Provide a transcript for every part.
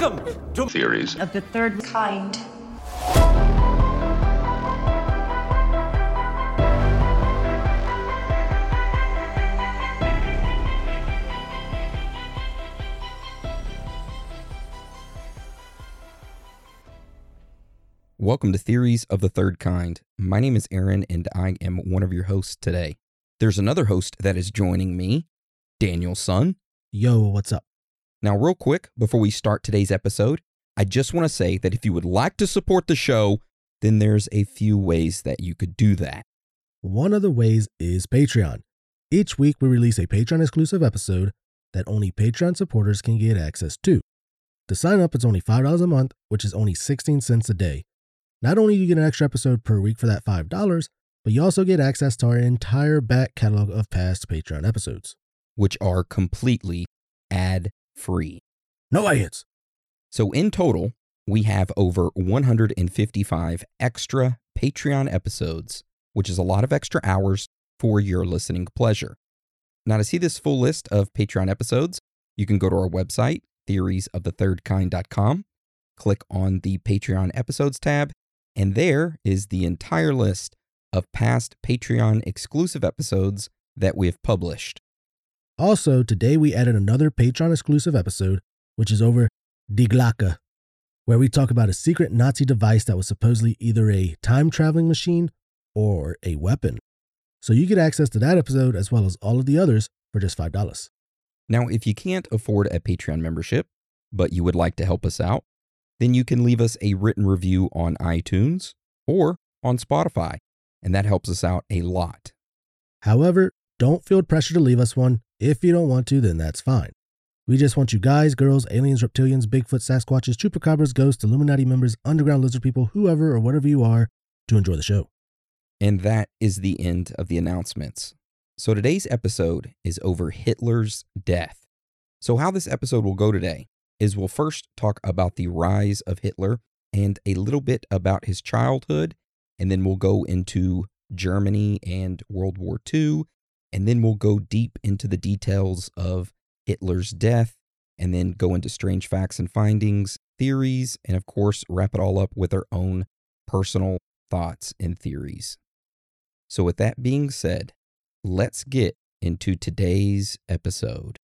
Welcome to Theories of the Third Kind. Welcome to Theories of the Third Kind. My name is Aaron, and I am one of your hosts today. There's another host that is joining me, Daniel's son. Yo, what's up? Now, real quick, before we start today's episode, I just want to say that if you would like to support the show, then there's a few ways that you could do that. One of the ways is Patreon. Each week, we release a Patreon-exclusive episode that only Patreon supporters can get access to. To sign up, it's only $5 a month, which is only 16 cents a day. Not only do you get an extra episode per week for that $5, but you also get access to our entire back catalog of past Patreon episodes, which are completely ad-free. No ads. So in total, we have over 155 extra Patreon episodes, which is a lot of extra hours for your listening pleasure. Now, to see this full list of Patreon episodes, you can go to our website, theoriesofthethirdkind.com, click on the Patreon episodes tab, and there is the entire list of past Patreon exclusive episodes that we have published. Also, today we added another Patreon exclusive episode, which is over Die Glocke, where we talk about a secret Nazi device that was supposedly either a time-traveling machine or a weapon. So you get access to that episode as well as all of the others for just $5. Now, if you can't afford a Patreon membership, but you would like to help us out, then you can leave us a written review on iTunes or on Spotify, and that helps us out a lot. However, don't feel pressure to leave us one. If you don't want to, then that's fine. We just want you guys, girls, aliens, reptilians, Bigfoot, Sasquatches, Chupacabras, ghosts, Illuminati members, underground lizard people, whoever or whatever you are, to enjoy the show. And that is the end of the announcements. So today's episode is over Hitler's death. So how this episode will go today is we'll first talk about the rise of Hitler and a little bit about his childhood, and then we'll go into Germany and World War II, and then we'll go deep into the details of Hitler's death, and then go into strange facts and findings, theories, and of course, wrap it all up with our own personal thoughts and theories. So with that being said, let's get into today's episode.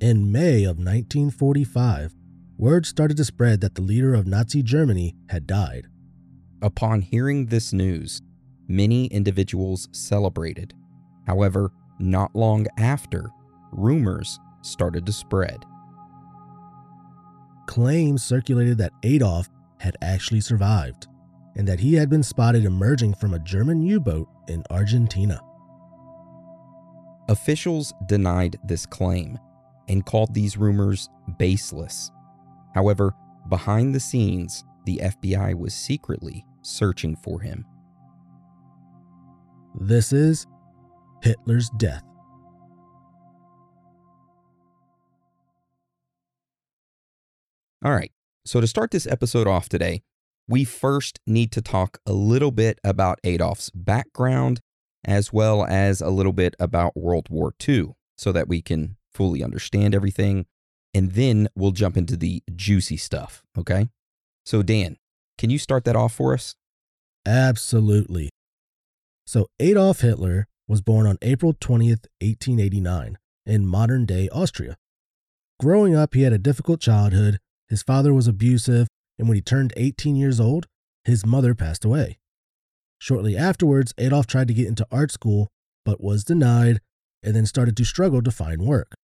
In May of 1945, word started to spread that the leader of Nazi Germany had died. Upon hearing this news, many individuals celebrated. However, not long after, rumors started to spread. Claims circulated that Adolf had actually survived, and that he had been spotted emerging from a German U-boat in Argentina. Officials denied this claim and called these rumors baseless. However, behind the scenes, the FBI was secretly searching for him. This is Hitler's death. All right, so to start this episode off today, we first need to talk a little bit about Adolf's background, as well as a little bit about World War II, so that we can fully understand everything. And then we'll jump into the juicy stuff, okay? So Dan, can you start that off for us? Absolutely. So Adolf Hitler was born on April 20th, 1889, in modern-day Austria. Growing up, he had a difficult childhood, his father was abusive, and when he turned 18 years old, his mother passed away. Shortly afterwards, Adolf tried to get into art school, but was denied, and then started to struggle to find work.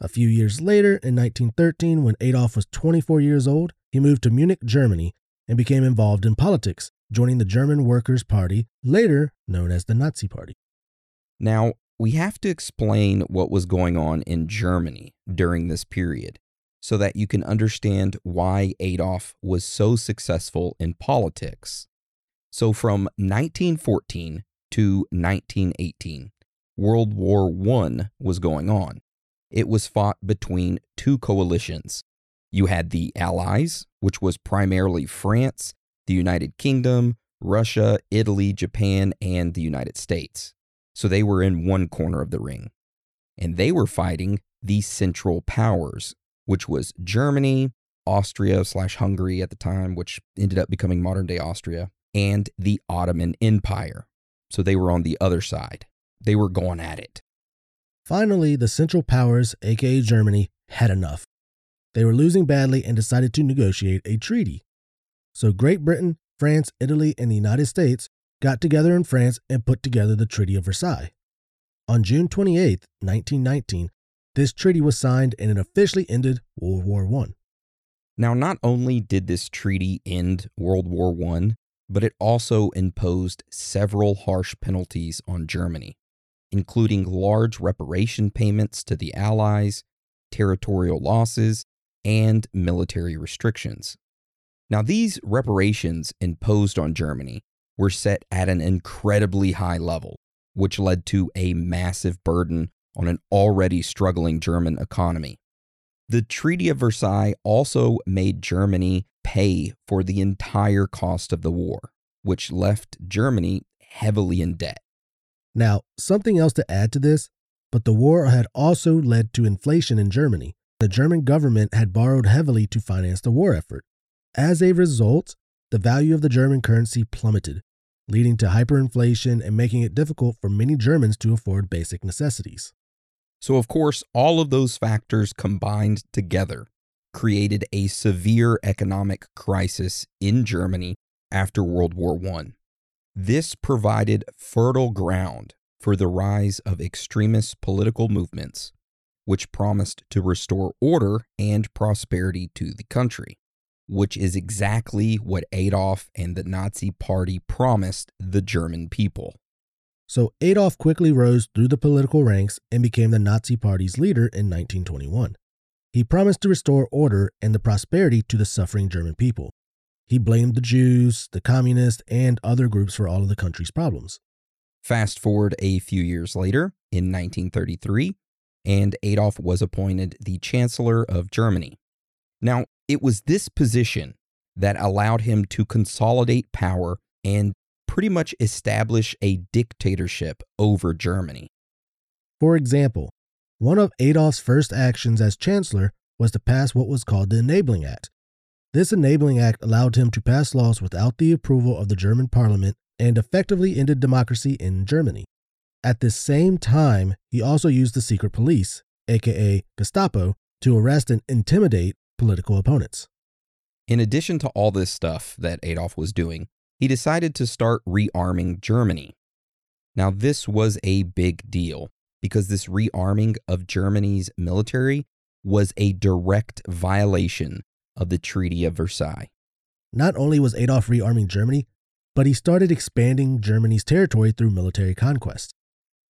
A few years later, in 1913, when Adolf was 24 years old, he moved to Munich, Germany, and became involved in politics, joining the German Workers' Party, later known as the Nazi Party. Now, we have to explain what was going on in Germany during this period, so that you can understand why Adolf was so successful in politics. So from 1914 to 1918, World War I was going on. It was fought between two coalitions. You had the Allies, which was primarily France, the United Kingdom, Russia, Italy, Japan, and the United States. So they were in one corner of the ring. And they were fighting the Central Powers, which was Germany, Austria/Hungary at the time, which ended up becoming modern-day Austria, and the Ottoman Empire. So they were on the other side. They were going at it. Finally, the Central Powers, aka Germany, had enough. They were losing badly and decided to negotiate a treaty. So Great Britain, France, Italy, and the United States got together in France and put together the Treaty of Versailles. On June 28, 1919, this treaty was signed and it officially ended World War I. Now, not only did this treaty end World War I, but it also imposed several harsh penalties on Germany, including large reparation payments to the Allies, territorial losses, and military restrictions. Now, these reparations imposed on Germany were set at an incredibly high level, which led to a massive burden on an already struggling German economy. The Treaty of Versailles also made Germany pay for the entire cost of the war, which left Germany heavily in debt. Now, something else to add to this, but the war had also led to inflation in Germany. The German government had borrowed heavily to finance the war effort. As a result, the value of the German currency plummeted, leading to hyperinflation and making it difficult for many Germans to afford basic necessities. So, of course, all of those factors combined together created a severe economic crisis in Germany after World War I. This provided fertile ground for the rise of extremist political movements, which promised to restore order and prosperity to the country, which is exactly what Adolf and the Nazi Party promised the German people. So Adolf quickly rose through the political ranks and became the Nazi Party's leader in 1921. He promised to restore order and the prosperity to the suffering German people. He blamed the Jews, the communists, and other groups for all of the country's problems. Fast forward a few years later, in 1933, and Adolf was appointed the Chancellor of Germany. Now, it was this position that allowed him to consolidate power and pretty much establish a dictatorship over Germany. For example, one of Adolf's first actions as chancellor was to pass what was called the Enabling Act. This Enabling Act allowed him to pass laws without the approval of the German parliament and effectively ended democracy in Germany. At the same time, he also used the secret police, aka Gestapo, to arrest and intimidate political opponents. In addition to all this stuff that Adolf was doing, he decided to start rearming Germany. Now, this was a big deal because this rearming of Germany's military was a direct violation of the Treaty of Versailles. Not only was Adolf rearming Germany, but he started expanding Germany's territory through military conquest.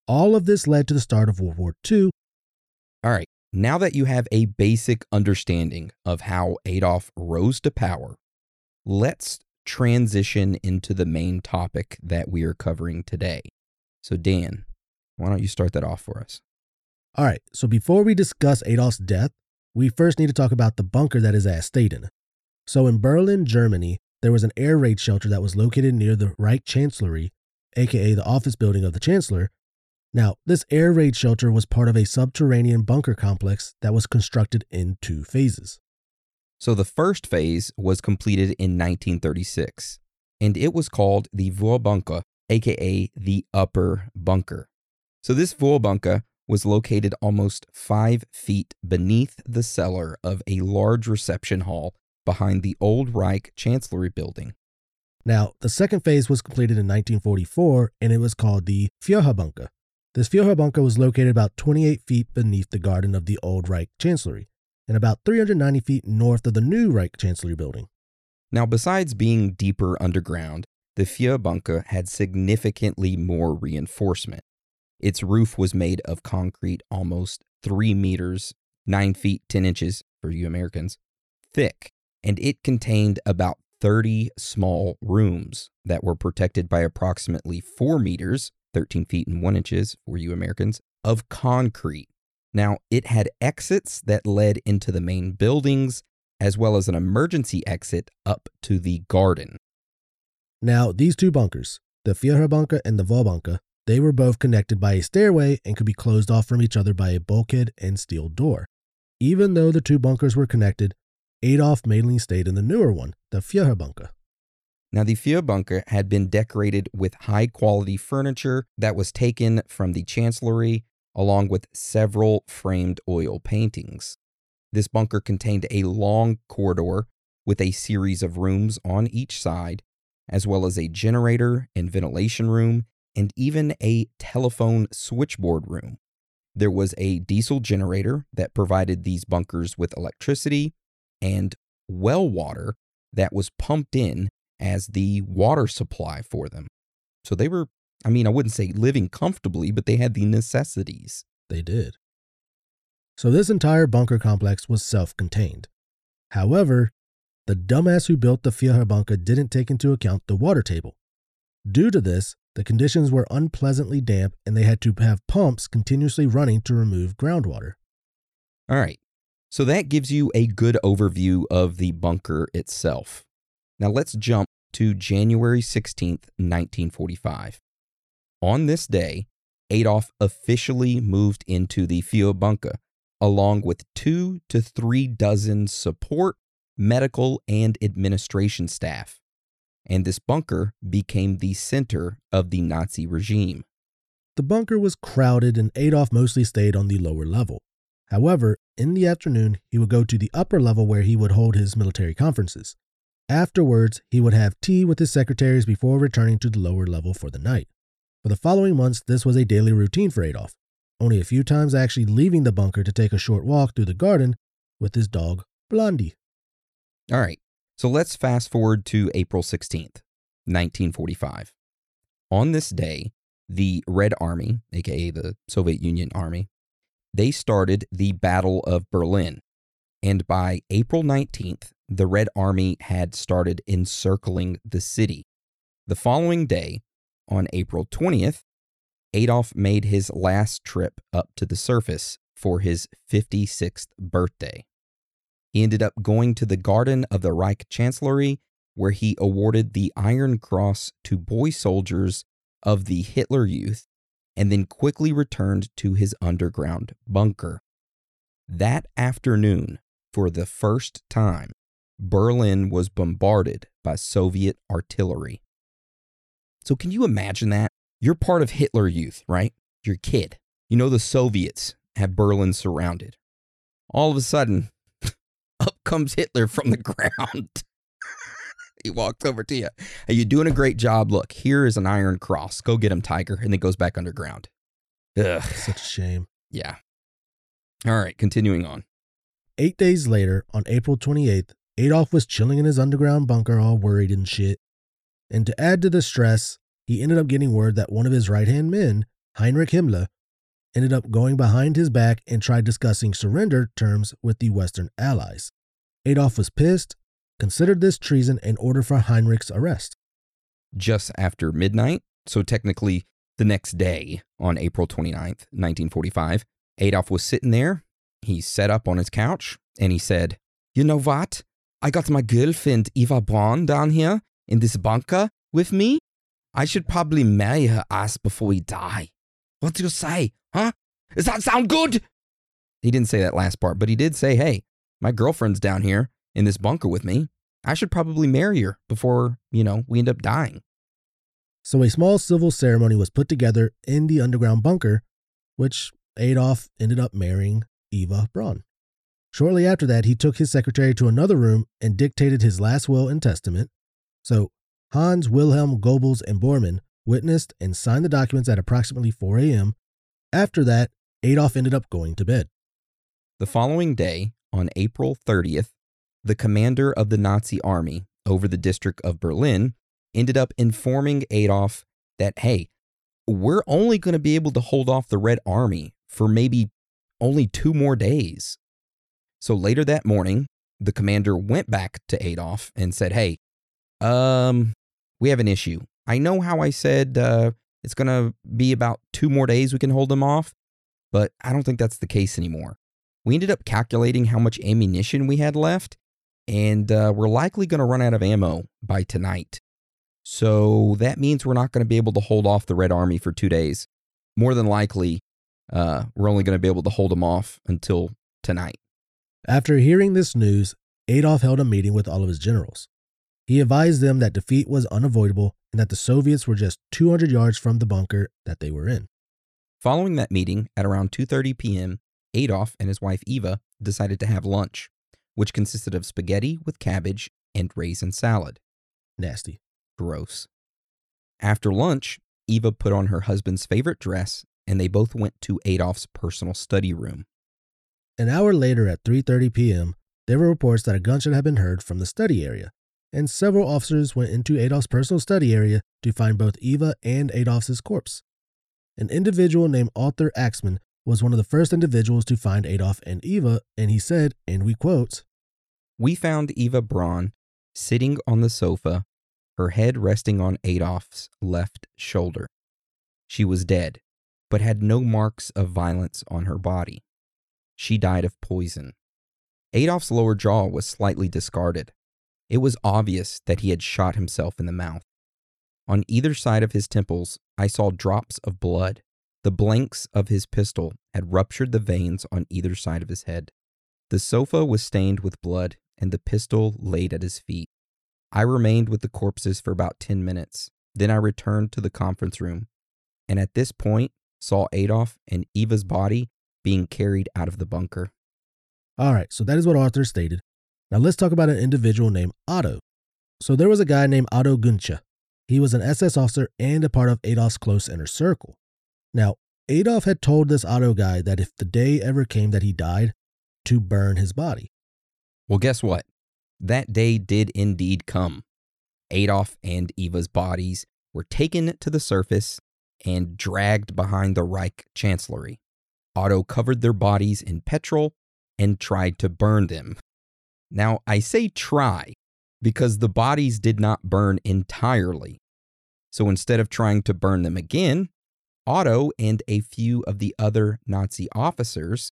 All of this led to the start of World War II. All right. Now that you have a basic understanding of how Adolf rose to power, let's transition into the main topic that we are covering today. So Dan, why don't you start that off for us? All right, so before we discuss Adolf's death, we first need to talk about the bunker that his ass stayed in. So in Berlin, Germany, there was an air raid shelter that was located near the Reich Chancellery, aka the office building of the Chancellor. Now, this air raid shelter was part of a subterranean bunker complex that was constructed in two phases. So the first phase was completed in 1936, and it was called the Vorbunker, aka the upper bunker. So this Vorbunker was located almost 5 feet beneath the cellar of a large reception hall behind the old Reich Chancellery building. Now, the second phase was completed in 1944, and it was called the Führerbunker. This Führerbunker was located about 28 feet beneath the garden of the old Reich Chancellery and about 390 feet north of the new Reich Chancellery building. Now, besides being deeper underground, the Führerbunker had significantly more reinforcement. Its roof was made of concrete almost 3 meters, 9 feet 10 inches for you Americans, thick, and it contained about 30 small rooms that were protected by approximately 4 meters, 13 feet and 1 inches for you Americans, of concrete. Now, it had exits that led into the main buildings, as well as an emergency exit up to the garden. Now, these two bunkers, the Führerbunker and the Vorbunker, they were both connected by a stairway and could be closed off from each other by a bulkhead and steel door. Even though the two bunkers were connected, Adolf mainly stayed in the newer one, the Führerbunker. Now, the Führerbunker had been decorated with high-quality furniture that was taken from the Chancellery, along with several framed oil paintings. This bunker contained a long corridor with a series of rooms on each side, as well as a generator and ventilation room, and even a telephone switchboard room. There was a diesel generator that provided these bunkers with electricity, and well water that was pumped in as the water supply for them. So they were, I mean, I wouldn't say living comfortably, but they had the necessities. They did. So this entire bunker complex was self-contained. However, the dumbass who built the Führerbunker didn't take into account the water table. Due to this, the conditions were unpleasantly damp and they had to have pumps continuously running to remove groundwater. All right. So that gives you a good overview of the bunker itself. Now let's jump to January 16th, 1945. On this day, Adolf officially moved into the Führerbunker, along with 2 to 3 dozen support, medical, and administration staff. And this bunker became the center of the Nazi regime. The bunker was crowded and Adolf mostly stayed on the lower level. However, in the afternoon, he would go to the upper level where he would hold his military conferences. Afterwards, he would have tea with his secretaries before returning to the lower level for the night. For the following months, this was a daily routine for Adolf, only a few times actually leaving the bunker to take a short walk through the garden with his dog, Blondie. All right, so let's fast forward to April 16th, 1945. On this day, the Red Army, aka the Soviet Union Army, they started the Battle of Berlin, and by April 19th, the Red Army had started encircling the city. The following day, on April 20th, Adolf made his last trip up to the surface for his 56th birthday. He ended up going to the garden of the Reich Chancellery, where he awarded the Iron Cross to boy soldiers of the Hitler Youth, and then quickly returned to his underground bunker. That afternoon, for the first time, Berlin was bombarded by Soviet artillery. So can you imagine that? You're part of Hitler Youth, right? You're a kid. You know the Soviets have Berlin surrounded. All of a sudden, up comes Hitler from the ground. He walks over to you. Hey, you're doing a great job. Look, here is an Iron Cross. Go get him, Tiger. And then goes back underground. Ugh. Such a shame. Yeah. All right, continuing on. 8 days later, on April 28th, Adolf was chilling in his underground bunker all worried and shit. And to add to the stress, he ended up getting word that one of his right-hand men, Heinrich Himmler, ended up going behind his back and tried discussing surrender terms with the Western Allies. Adolf was pissed, considered this treason, and ordered for Heinrich's arrest. Just after midnight, so technically the next day, on April 29th, 1945, Adolf was sitting there. He sat up on his couch, and he said, "You know what? I got my girlfriend Eva Braun down here in this bunker with me. I should probably marry her ass before we die. What do you say, huh? Does that sound good?" He didn't say that last part, but he did say, "Hey, my girlfriend's down here in this bunker with me. I should probably marry her before, we end up dying." So a small civil ceremony was put together in the underground bunker, which Adolf ended up marrying Eva Braun. Shortly after that, he took his secretary to another room and dictated his last will and testament. So Hans, Wilhelm, Goebbels, and Bormann witnessed and signed the documents at approximately 4 a.m. After that, Adolf ended up going to bed. The following day, on April 30th, the commander of the Nazi army over the district of Berlin ended up informing Adolf that, hey, we're only going to be able to hold off the Red Army for maybe only 2 more days. So later that morning, the commander went back to Adolf and said, "Hey, we have an issue. I know how I said it's going to be about 2 more days we can hold them off, but I don't think that's the case anymore. We ended up calculating how much ammunition we had left, and we're likely going to run out of ammo by tonight. So that means we're not going to be able to hold off the Red Army for 2 days. More than likely, we're only going to be able to hold them off until tonight. After hearing this news, Adolf held a meeting with all of his generals. He advised them that defeat was unavoidable and that the Soviets were just 200 yards from the bunker that they were in. Following that meeting, at around 2:30 p.m., Adolf and his wife Eva decided to have lunch, which consisted of spaghetti with cabbage and raisin salad. Nasty. Gross. After lunch, Eva put on her husband's favorite dress, and they both went to Adolf's personal study room. An hour later at 3:30 p.m., there were reports that a gunshot had been heard from the study area, and several officers went into Adolf's personal study area to find both Eva and Adolf's corpse. An individual named Arthur Axman was one of the first individuals to find Adolf and Eva, and he said, and we quote, "We found Eva Braun sitting on the sofa, her head resting on Adolf's left shoulder. She was dead, but had no marks of violence on her body. She died of poison. Adolf's lower jaw was slightly discarded. It was obvious that he had shot himself in the mouth. On either side of his temples, I saw drops of blood. The blanks of his pistol had ruptured the veins on either side of his head. The sofa was stained with blood, and the pistol laid at his feet. I remained with the corpses for about 10 minutes. Then I returned to the conference room, and at this point saw Adolf and Eva's body being carried out of the bunker." All right, so that is what Arthur stated. Now let's talk about an individual named Otto. So there was a guy named Otto Guncha. He was an SS officer and a part of Adolf's close inner circle. Now, Adolf had told this Otto guy that if the day ever came that he died, to burn his body. Well, guess what? That day did indeed come. Adolf and Eva's bodies were taken to the surface and dragged behind the Reich Chancellery. Otto covered their bodies in petrol and tried to burn them. Now, I say try because the bodies did not burn entirely. So instead of trying to burn them again, Otto and a few of the other Nazi officers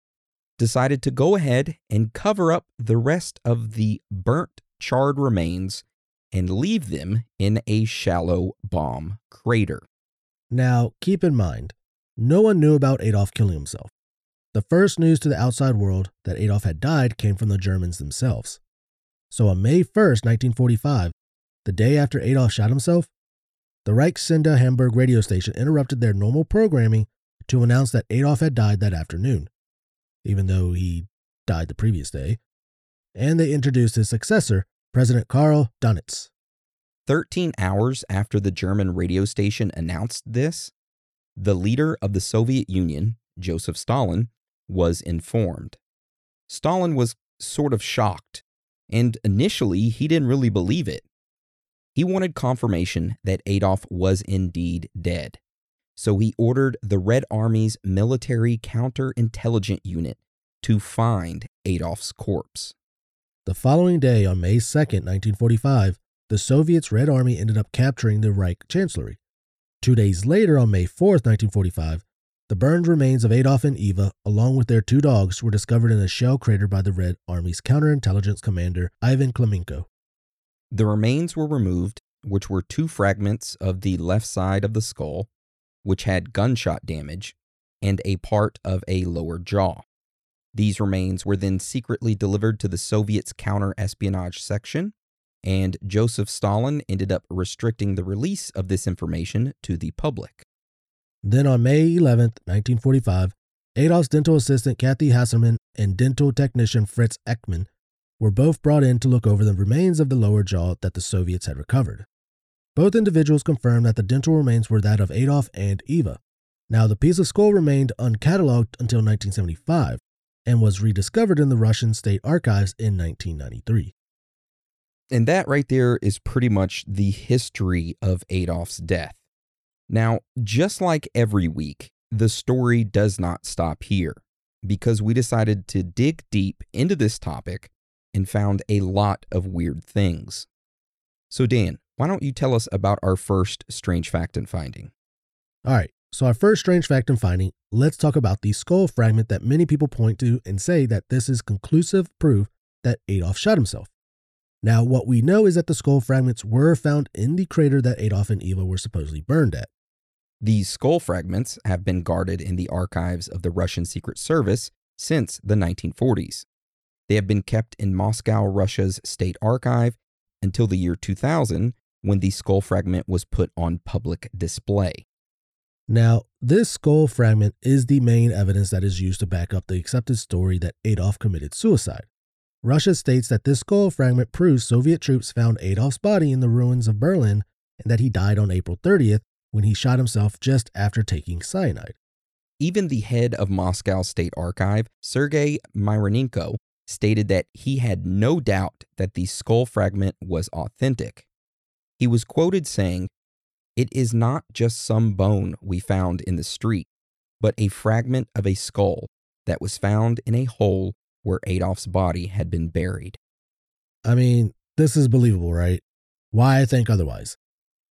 decided to go ahead and cover up the rest of the burnt, charred remains and leave them in a shallow bomb crater. Now, keep in mind, no one knew about Adolf killing himself. The first news to the outside world that Adolf had died came from the Germans themselves. So on May 1st, 1945, the day after Adolf shot himself, the Reichssender Hamburg radio station interrupted their normal programming to announce that Adolf had died that afternoon, even though he died the previous day, and they introduced his successor, President Karl Donitz. 13 hours after the German radio station announced this, the leader of the Soviet Union, Joseph Stalin, was informed. Stalin was sort of shocked, and initially he didn't really believe it. He wanted confirmation that Adolf was indeed dead, so he ordered the Red Army's military counterintelligence unit to find Adolf's corpse. The following day, on May 2nd, 1945, the Soviets' Red Army ended up capturing the Reich Chancellery. 2 days later, on May 4th, 1945, the burned remains of Adolf and Eva, along with their two dogs, were discovered in a shell crater by the Red Army's counterintelligence commander, Ivan Klemenko. The remains were removed, which were two fragments of the left side of the skull, which had gunshot damage, and a part of a lower jaw. These remains were then secretly delivered to the Soviets' counter-espionage section, and Joseph Stalin ended up restricting the release of this information to the public. Then on May 11th, 1945, Adolf's dental assistant Kathy Hasserman and dental technician Fritz Eckmann were both brought in to look over the remains of the lower jaw that the Soviets had recovered. Both individuals confirmed that the dental remains were that of Adolf and Eva. Now, the piece of skull remained uncatalogued until 1975 and was rediscovered in the Russian State Archives in 1993. And that right there is pretty much the history of Adolf's death. Now, just like every week, the story does not stop here because we decided to dig deep into this topic and found a lot of weird things. So Dan, why don't you tell us about our first strange fact and finding? All right, so our first strange fact and finding, let's talk about the skull fragment that many people point to and say that this is conclusive proof that Adolf shot himself. Now, what we know is that the skull fragments were found in the crater that Adolf and Eva were supposedly burned at. These skull fragments have been guarded in the archives of the Russian Secret Service since the 1940s. They have been kept in Moscow, Russia's State Archive until the year 2000, when the skull fragment was put on public display. Now, this skull fragment is the main evidence that is used to back up the accepted story that Adolf committed suicide. Russia states that this skull fragment proves Soviet troops found Adolf's body in the ruins of Berlin and that he died on April 30th when he shot himself just after taking cyanide. Even the head of Moscow State Archive, Sergei Myronenko, stated that he had no doubt that the skull fragment was authentic. He was quoted saying, "It is not just some bone we found in the street, but a fragment of a skull that was found in a hole where Adolf's body had been buried." I mean, this is believable, right? Why think otherwise?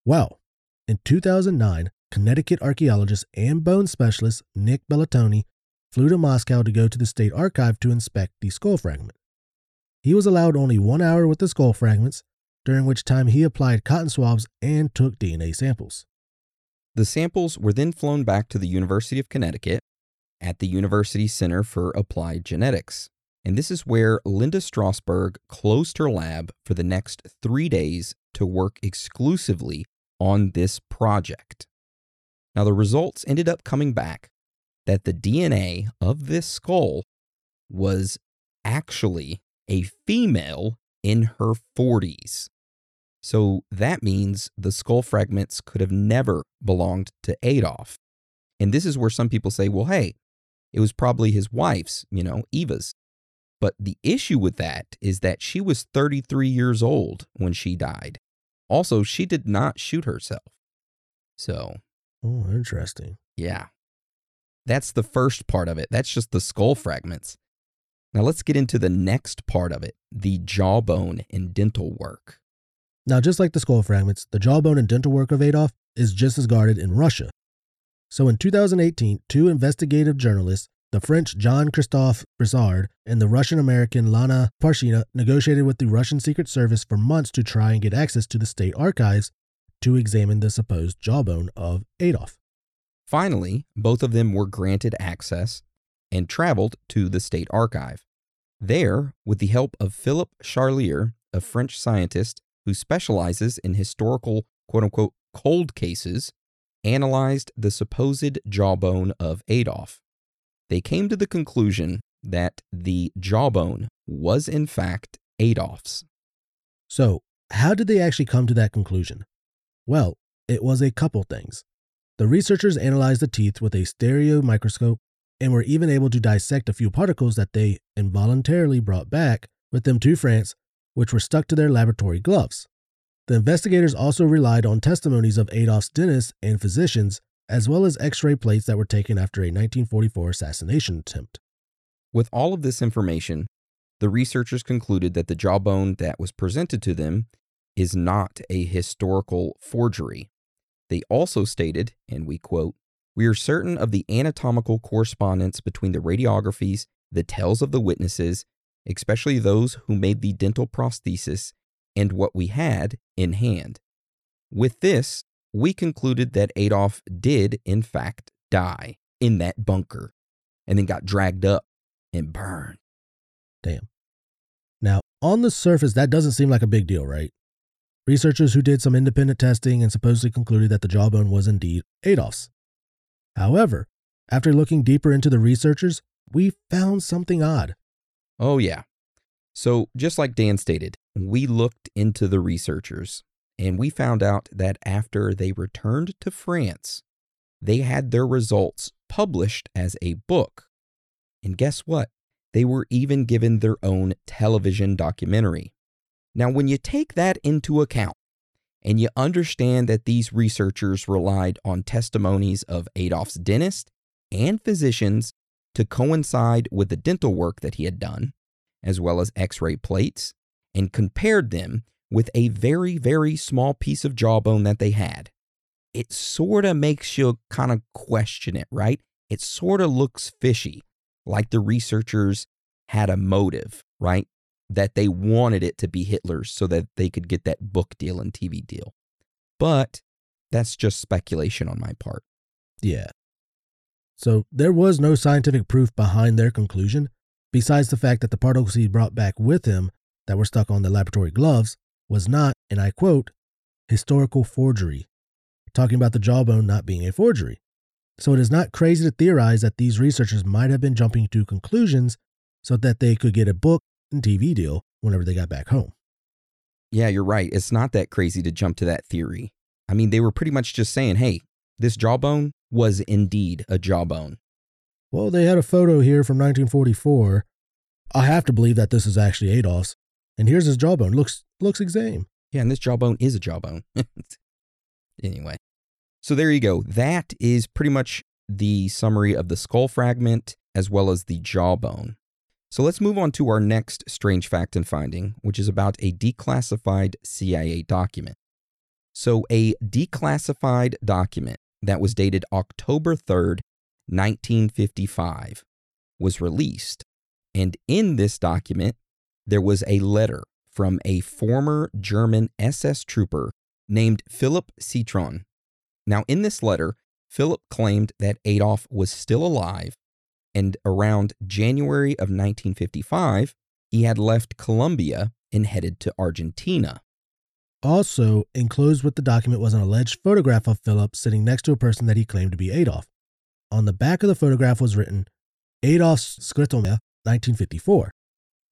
Well, in 2009, Connecticut archaeologist and bone specialist Nick Bellatoni flew to Moscow to go to the State Archive to inspect the skull fragment. He was allowed only 1 hour with the skull fragments, during which time he applied cotton swabs and took DNA samples. The samples were then flown back to the University of Connecticut at the University Center for Applied Genetics. And this is where Linda Strasberg closed her lab for the next 3 days to work exclusively on this project. Now, the results ended up coming back that the DNA of this skull was actually a female in her 40s. So that means the skull fragments could have never belonged to Adolf. And this is where some people say, well, hey, it was probably his wife's, Eva's. But the issue with that is that she was 33 years old when she died. Also, she did not shoot herself. So. Oh, interesting. Yeah. That's the first part of it. That's just the skull fragments. Now let's get into the next part of it, the jawbone and dental work. Now, just like the skull fragments, the jawbone and dental work of Adolf is just as guarded in Russia. So in 2018, two investigative journalists, the French Jean-Christophe Brissard and the Russian-American Lana Parshina, negotiated with the Russian Secret Service for months to try and get access to the state archives to examine the supposed jawbone of Adolf. Finally, both of them were granted access and traveled to the state archive. There, with the help of Philippe Charlier, a French scientist who specializes in historical, quote-unquote, cold cases, analyzed the supposed jawbone of Adolf. They came to the conclusion that the jawbone was in fact Adolf's. So, how did they actually come to that conclusion? Well, it was a couple things. The researchers analyzed the teeth with a stereo microscope and were even able to dissect a few particles that they involuntarily brought back with them to France, which were stuck to their laboratory gloves. The investigators also relied on testimonies of Adolf's dentists and physicians, as well as x-ray plates that were taken after a 1944 assassination attempt. With all of this information, the researchers concluded that the jawbone that was presented to them is not a historical forgery. They also stated, and we quote, "We are certain of the anatomical correspondence between the radiographies, the tells of the witnesses, especially those who made the dental prosthesis, and what we had in hand. With this, we concluded that Adolf did, in fact, die in that bunker and then got dragged up and burned." Damn. Now, on the surface, that doesn't seem like a big deal, right? Researchers who did some independent testing and supposedly concluded that the jawbone was indeed Adolf's. However, after looking deeper into the researchers, we found something odd. Oh, yeah. So, just like Dan stated, we looked into the researchers, and we found out that after they returned to France, they had their results published as a book. And guess what? They were even given their own television documentary. Now, when you take that into account, and you understand that these researchers relied on testimonies of Adolf's dentist and physicians to coincide with the dental work that he had done, as well as x-ray plates, and compared them with a very, very small piece of jawbone that they had, it sort of makes you kind of question it, right? It sort of looks fishy, like the researchers had a motive, right? that they wanted it to be Hitler's so that they could get that book deal and TV deal. But that's just speculation on my part. Yeah. So there was no scientific proof behind their conclusion, besides the fact that the particles he brought back with him that were stuck on the laboratory gloves was not, and I quote, historical forgery, talking about the jawbone not being a forgery. So it is not crazy to theorize that these researchers might have been jumping to conclusions so that they could get a book and TV deal whenever they got back home. Yeah, you're right. It's not that crazy to jump to that theory. I mean, they were pretty much just saying, hey, this jawbone was indeed a jawbone. Well, they had a photo here from 1944. I have to believe that this is actually Adolf's. And here's his jawbone. Looks the same. Yeah, and this jawbone is a jawbone. Anyway. So there you go. That is pretty much the summary of the skull fragment as well as the jawbone. So let's move on to our next strange fact and finding, which is about a declassified CIA document. So a declassified document that was dated October 3rd, 1955 was released. And in this document, there was a letter from a former German SS trooper named Philipp Citroen. Now, in this letter, Philipp claimed that Adolf was still alive, and around January of 1955, he had left Colombia and headed to Argentina. Also, enclosed with the document was an alleged photograph of Philipp sitting next to a person that he claimed to be Adolf. On the back of the photograph was written, Adolf Skrtomir, 1954.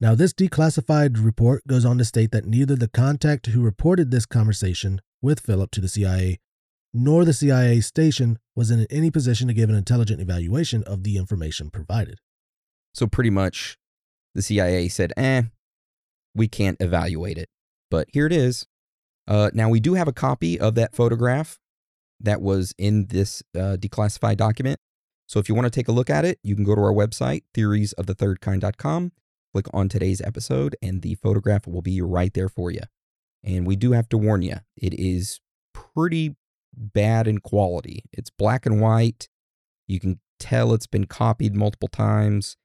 Now, this declassified report goes on to state that neither the contact who reported this conversation with Philipp to the CIA nor the CIA station was in any position to give an intelligent evaluation of the information provided. So pretty much the CIA said, we can't evaluate it, but here it is. Now, we do have a copy of that photograph that was in this declassified document. So if you want to take a look at it, you can go to our website, theoriesofthethirdkind.com, click on today's episode, and the photograph will be right there for you. And we do have to warn you, it is pretty bad in quality. It's black and white. You can tell it's been copied multiple times,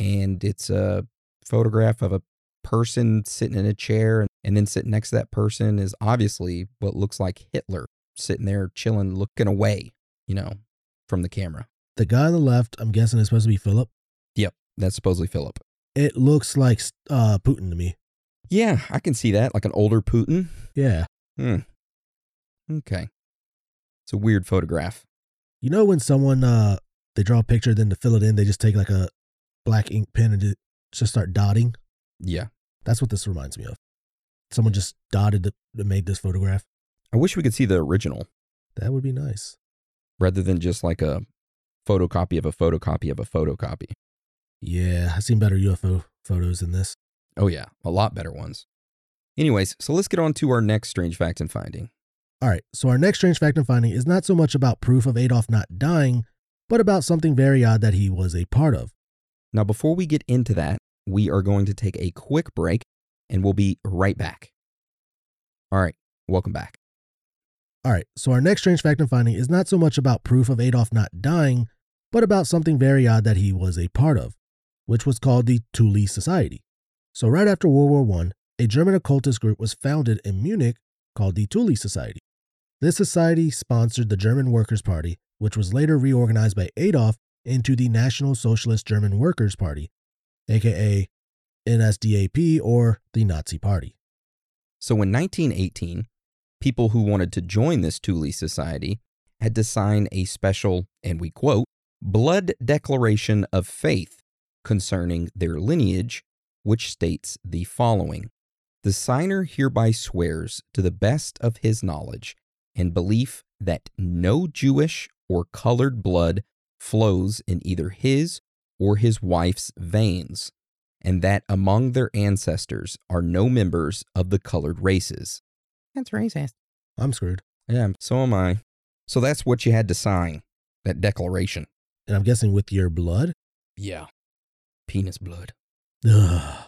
and it's a photograph of a person sitting in a chair, and then sitting next to that person is obviously what looks like Hitler sitting there chilling, looking away, from the camera. The guy on the left, I'm guessing, is supposed to be Philip. Yep, that's supposedly Philip. It looks like Putin to me. Yeah, I can see that, like an older Putin. Yeah. Okay. It's a weird photograph. You know when someone, they draw a picture, then to fill it in, they just take like a black ink pen and just start dotting? Yeah. That's what this reminds me of. Someone just dotted and made this photograph. I wish we could see the original. That would be nice. Rather than just like a photocopy of a photocopy of a photocopy. Yeah, I've seen better UFO photos than this. Oh yeah, a lot better ones. Anyways, so let's get on to our next strange fact and finding. All right, so our next strange fact and finding is not so much about proof of Adolf not dying, but about something very odd that he was a part of. Now, before we get into that, we are going to take a quick break, and we'll be right back. All right, welcome back. All right, so our next strange fact and finding is not so much about proof of Adolf not dying, but about something very odd that he was a part of, which was called the Thule Society. So right after World War I, a German occultist group was founded in Munich called the Thule Society. This society sponsored the German Workers' Party, which was later reorganized by Adolf into the National Socialist German Workers' Party, aka NSDAP, or the Nazi Party. So in 1918, people who wanted to join this Thule Society had to sign a special, and we quote, blood declaration of faith concerning their lineage, which states the following. The signer hereby swears to the best of his knowledge and belief that no Jewish or colored blood flows in either his or his wife's veins, and that among their ancestors are no members of the colored races. That's racist. I'm screwed. Yeah, so am I. So that's what you had to sign, that declaration. And I'm guessing with your blood? Yeah. Penis blood. Ugh.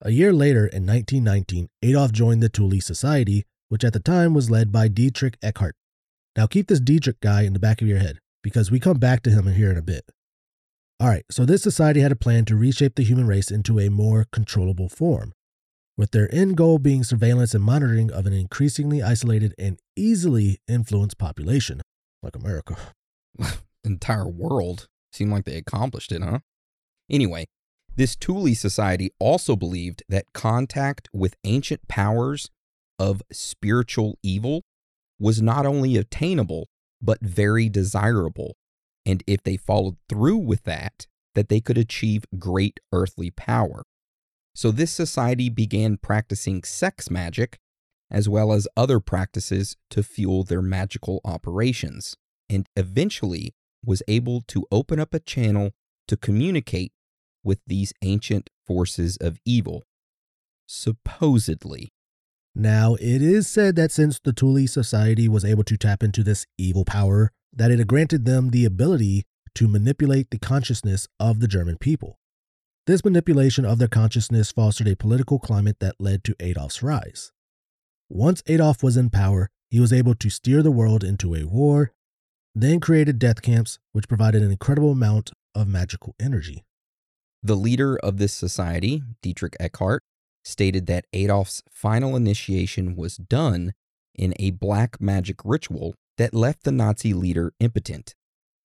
A year later, in 1919, Adolf joined the Thule Society, which at the time was led by Dietrich Eckhart. Now keep this Dietrich guy in the back of your head, because we come back to him here in a bit. All right, so this society had a plan to reshape the human race into a more controllable form. with their end goal being surveillance and monitoring of an increasingly isolated and easily influenced population, like America. Entire world. Seemed like they accomplished it, huh? Anyway, this Thule Society also believed that contact with ancient powers of spiritual evil was not only attainable, but very desirable, and if they followed through with that they could achieve great earthly power. So this society began practicing sex magic, as well as other practices to fuel their magical operations, and eventually was able to open up a channel to communicate with these ancient forces of evil, supposedly. Now, it is said that since the Thule Society was able to tap into this evil power, that it granted them the ability to manipulate the consciousness of the German people. This manipulation of their consciousness fostered a political climate that led to Adolf's rise. Once Adolf was in power, he was able to steer the world into a war, then created death camps, which provided an incredible amount of magical energy. The leader of this society, Dietrich Eckhart, stated that Adolf's final initiation was done in a black magic ritual that left the Nazi leader impotent.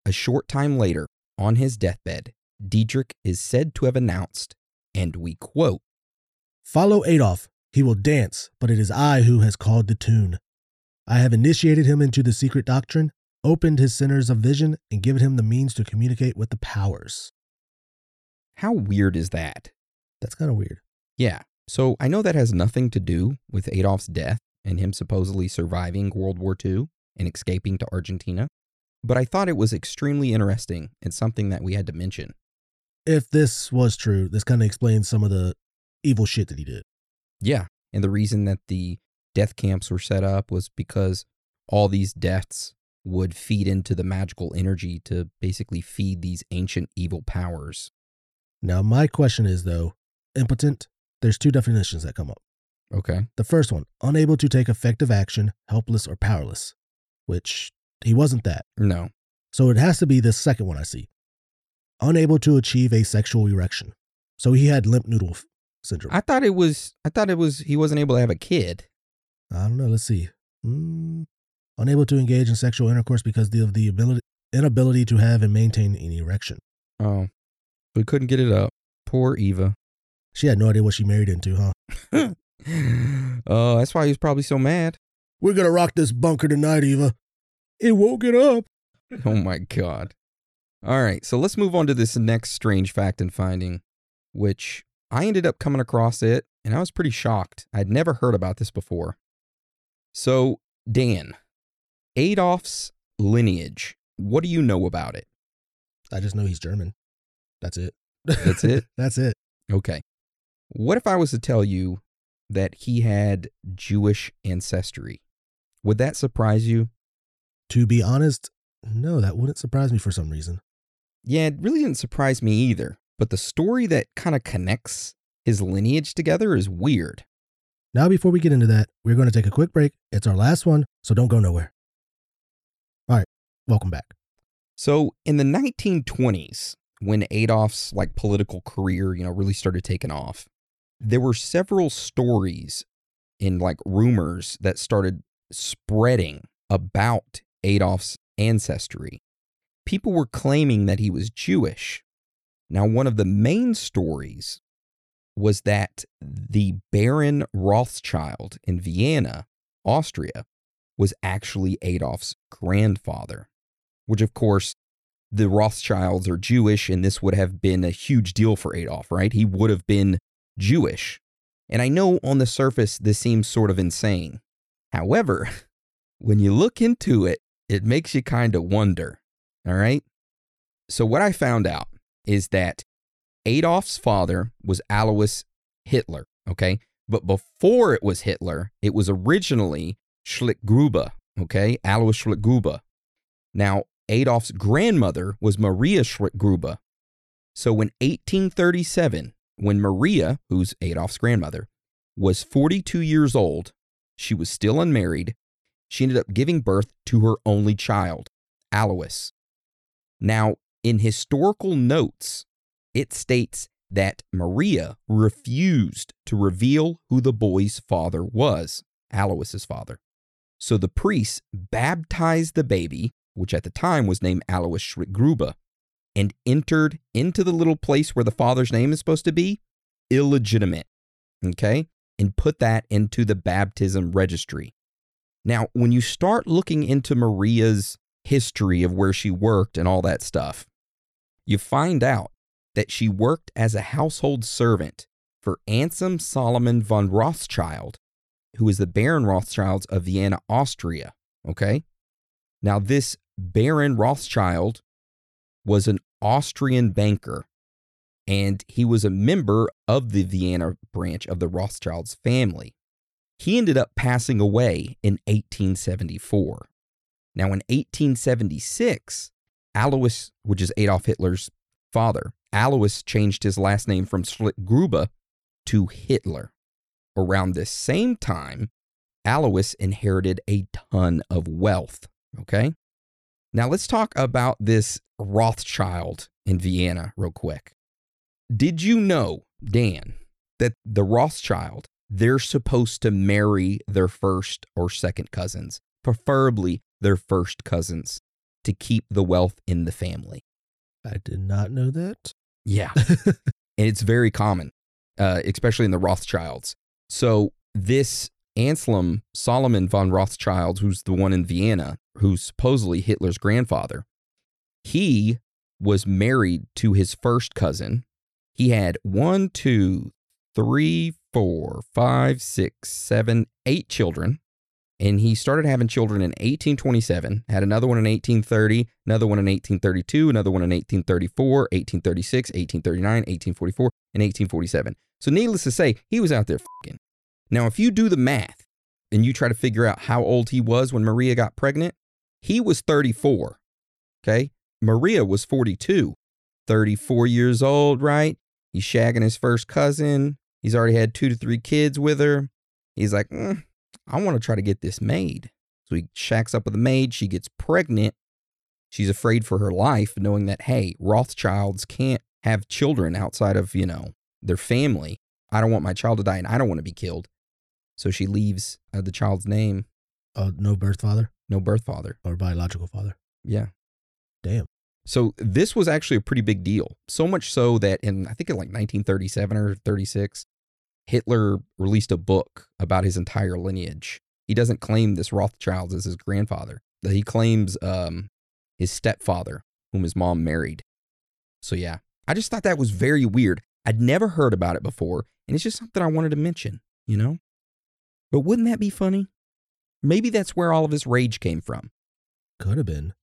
A short time later, on his deathbed, Dietrich is said to have announced, and we quote, "Follow Adolf, he will dance, but it is I who has called the tune. I have initiated him into the secret doctrine, opened his centers of vision, and given him the means to communicate with the powers." How weird is that? That's kind of weird. Yeah. So I know that has nothing to do with Adolf's death and him supposedly surviving World War II and escaping to Argentina, but I thought it was extremely interesting and something that we had to mention. If this was true, this kind of explains some of the evil shit that he did. Yeah, and the reason that the death camps were set up was because all these deaths would feed into the magical energy to basically feed these ancient evil powers. Now, my question is, though, impotent? There's two definitions that come up. Okay. The first one, unable to take effective action, helpless or powerless, which he wasn't that. No. So it has to be the second one I see. Unable to achieve a sexual erection. So he had limp noodle syndrome. I thought it was he wasn't able to have a kid. I don't know. Let's see. Unable to engage in sexual intercourse because of the inability to have and maintain an erection. Oh, we couldn't get it up. Poor Eva. She had no idea what she married into, huh? Oh, that's why he was probably so mad. We're going to rock this bunker tonight, Eva. It won't get up. Oh, my God. All right, so let's move on to this next strange fact and finding, which I ended up coming across it, and I was pretty shocked. I'd never heard about this before. So, Dan, Adolf's lineage, what do you know about it? I just know he's German. That's it. That's it? That's it. Okay. What if I was to tell you that he had Jewish ancestry? Would that surprise you? To be honest, no, that wouldn't surprise me for some reason. Yeah, it really didn't surprise me either. But the story that kind of connects his lineage together is weird. Now, before we get into that, we're going to take a quick break. It's our last one, so don't go nowhere. All right, welcome back. So in the 1920s, when Adolf's political career, really started taking off, there were several stories and rumors that started spreading about Adolf's ancestry. People were claiming that he was Jewish. Now, one of the main stories was that the Baron Rothschild in Vienna, Austria, was actually Adolf's grandfather, which, of course, the Rothschilds are Jewish, and this would have been a huge deal for Adolf, right? He would have been Jewish. And I know on the surface, this seems sort of insane. However, when you look into it, it makes you kind of wonder, all right? So what I found out is that Adolf's father was Alois Hitler, okay? But before it was Hitler, it was originally Schlittgruber, okay? Alois Schlittgruber. Now, Adolf's grandmother was Maria Schlittgruber. So in 1837, when Maria, who's Adolf's grandmother, was 42 years old, she was still unmarried, she ended up giving birth to her only child, Alois. Now, in historical notes, it states that Maria refused to reveal who the boy's father was, Alois's father. So the priests baptized the baby, which at the time was named Alois Schrittgruber, and entered into the little place where the father's name is supposed to be, illegitimate, okay? And put that into the baptism registry. Now, when you start looking into Maria's history of where she worked and all that stuff, you find out that she worked as a household servant for Anselm Solomon von Rothschild, who is the Baron Rothschilds of Vienna, Austria, okay? Now, this Baron Rothschild was an Austrian banker, and he was a member of the Vienna branch of the Rothschilds family. He ended up passing away in 1874. Now, in 1876, Alois, which is Adolf Hitler's father, Alois changed his last name from Schrittgruber to Hitler. Around this same time, Alois inherited a ton of wealth, okay? Now, let's talk about this Rothschild in Vienna real quick. Did you know, Dan, that the Rothschild, they're supposed to marry their first or second cousins, preferably their first cousins, to keep the wealth in the family? I did not know that. Yeah. And it's very common, especially in the Rothschilds. So this Anselm Solomon von Rothschild, who's the one in Vienna, who's supposedly Hitler's grandfather, he was married to his first cousin. He had 8 children. And he started having children in 1827, had another one in 1830, another one in 1832, another one in 1834, 1836, 1839, 1844, and 1847. So needless to say, he was out there f***ing. Now, if you do the math and you try to figure out how old he was when Maria got pregnant, he was 34, okay? Maria was 42, 34 years old, right? He's shagging his first cousin. He's already had 2 to 3 kids with her. He's like, I want to try to get this maid. So he shacks up with the maid. She gets pregnant. She's afraid for her life, knowing that, hey, Rothschilds can't have children outside of, you know, their family. I don't want my child to die, and I don't want to be killed. So she leaves the child's name. No birth father? No birth father. Or biological father. Yeah. Damn. So this was actually a pretty big deal. So much so that in, I think in like 1937 or 36, Hitler released a book about his entire lineage. He doesn't claim this Rothschild as his grandfather. He claims his stepfather, whom his mom married. So yeah, I just thought that was very weird. I'd never heard about it before, and it's just something I wanted to mention, you know? But wouldn't that be funny? Maybe that's where all of his rage came from. Could have been.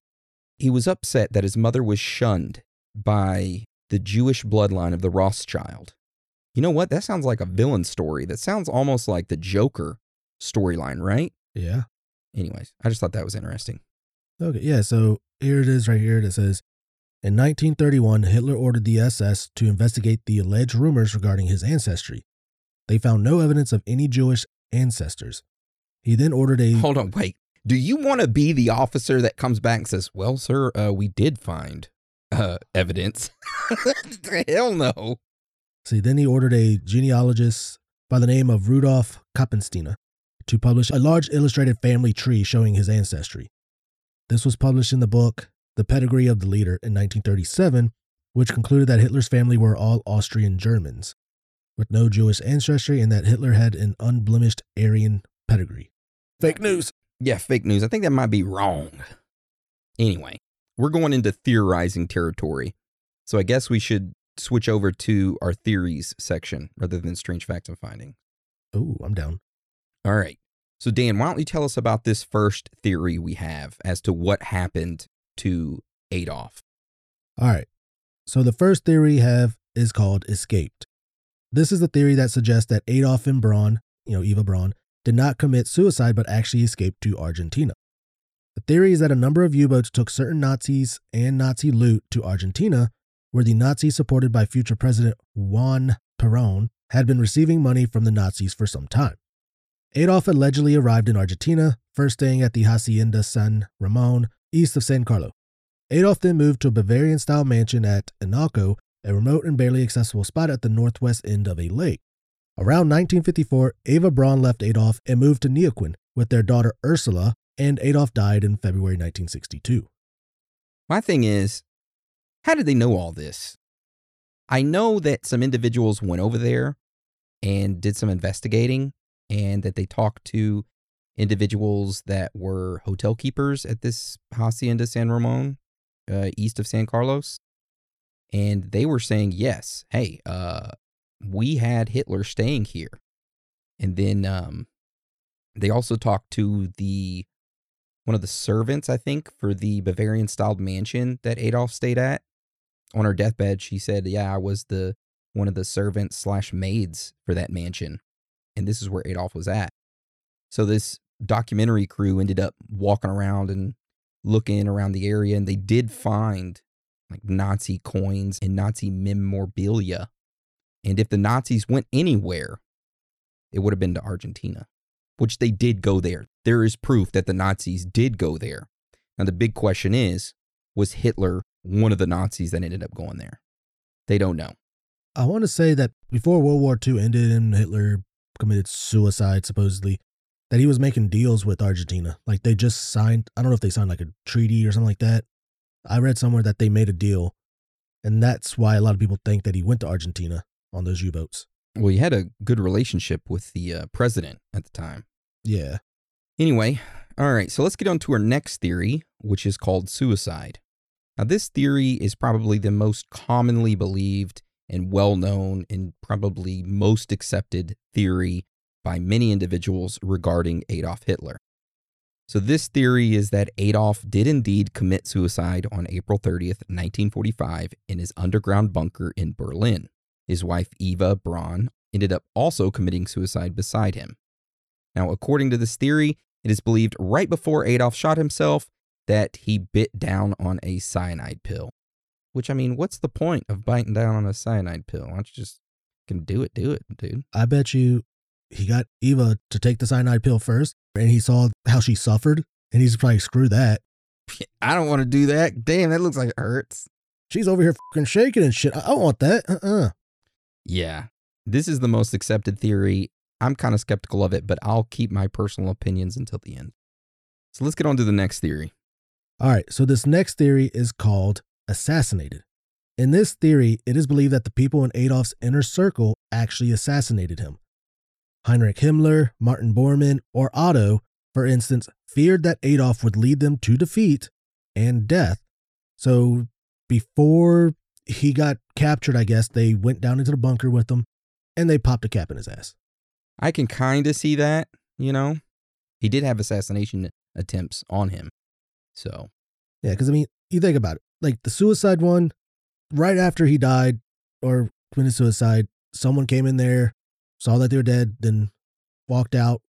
He was upset that his mother was shunned by the Jewish bloodline of the Rothschild. You know what? That sounds like a villain story. That sounds almost like the Joker storyline, right? Yeah. Anyways, I just thought that was interesting. Okay, yeah, so here it is right here. It says, in 1931, Hitler ordered the SS to investigate the alleged rumors regarding his ancestry. They found no evidence of any Jewish ancestors. He then ordered a... Hold on, wait. Do you want to be the officer that comes back and says, well, sir, we did find evidence? Hell no. See, then he ordered a genealogist by the name of Rudolf Koppensteiner to publish a large illustrated family tree showing his ancestry. This was published in the book, The Pedigree of the Leader, in 1937, which concluded that Hitler's family were all Austrian Germans, with no Jewish ancestry, and that Hitler had an unblemished Aryan pedigree. Fake news. Yeah, fake news. I think that might be wrong. Anyway, we're going into theorizing territory, so I guess we should switch over to our theories section rather than strange facts and findings. Oh, I'm down. All right. So, Dan, why don't you tell us about this first theory we have as to what happened to Adolf? All right. So the first theory we have is called escaped. This is the theory that suggests that Adolf and Braun, you know, Eva Braun, did not commit suicide but actually escaped to Argentina. The theory is that a number of U-boats took certain Nazis and Nazi loot to Argentina, where the Nazis, supported by future President Juan Perón, had been receiving money from the Nazis for some time. Adolf allegedly arrived in Argentina, first staying at the Hacienda San Ramon, east of San Carlos. Adolf then moved to a Bavarian-style mansion at Hiroko, a remote and barely accessible spot at the northwest end of a lake. Around 1954, Eva Braun left Adolf and moved to Neuquén with their daughter Ursula, and Adolf died in February 1962. My thing is, how did they know all this? I know that some individuals went over there and did some investigating, and that they talked to individuals that were hotel keepers at this Hacienda San Ramon, east of San Carlos. And they were saying, yes, hey, we had Hitler staying here. And then they also talked to one of the servants, I think, for the Bavarian-styled mansion that Adolf stayed at. On her deathbed, she said, yeah, I was one of the servants / maids for that mansion. And this is where Adolf was at. So this documentary crew ended up walking around and looking around the area, and they did find like Nazi coins and Nazi memorabilia. And if the Nazis went anywhere, it would have been to Argentina, which they did go there. There is proof that the Nazis did go there. Now, the big question is, was Hitler one of the Nazis that ended up going there? They don't know. I want to say that before World War II ended and Hitler committed suicide, supposedly, that he was making deals with Argentina. Like, they just signed, I don't know if they signed like a treaty or something like that. I read somewhere that they made a deal, and that's why a lot of people think that he went to Argentina on those U-boats. Well, he had a good relationship with the president at the time. Yeah. Anyway, all right, so let's get on to our next theory, which is called suicide. Now, this theory is probably the most commonly believed and well-known and probably most accepted theory by many individuals regarding Adolf Hitler. So this theory is that Adolf did indeed commit suicide on April 30th, 1945 in his underground bunker in Berlin. His wife, Eva Braun, ended up also committing suicide beside him. Now, according to this theory, it is believed right before Adolf shot himself that he bit down on a cyanide pill. Which, I mean, what's the point of biting down on a cyanide pill? Why don't you just do it, dude? I bet you he got Eva to take the cyanide pill first, and he saw how she suffered, and he's probably, screw that. I don't want to do that. Damn, that looks like it hurts. She's over here fucking shaking and shit. I don't want that. Yeah, this is the most accepted theory. I'm kind of skeptical of it, but I'll keep my personal opinions until the end. So let's get on to the next theory. All right, so this next theory is called assassinated. In this theory, it is believed that the people in Adolf's inner circle actually assassinated him. Heinrich Himmler, Martin Bormann, or Otto, for instance, feared that Adolf would lead them to defeat and death. So before he got captured, I guess, they went down into the bunker with him, and they popped a cap in his ass. I can kind of see that, you know? He did have assassination attempts on him, so. Yeah, because, I mean, you think about it. Like, the suicide one, right after he died or committed suicide, someone came in there, saw that they were dead, then walked out.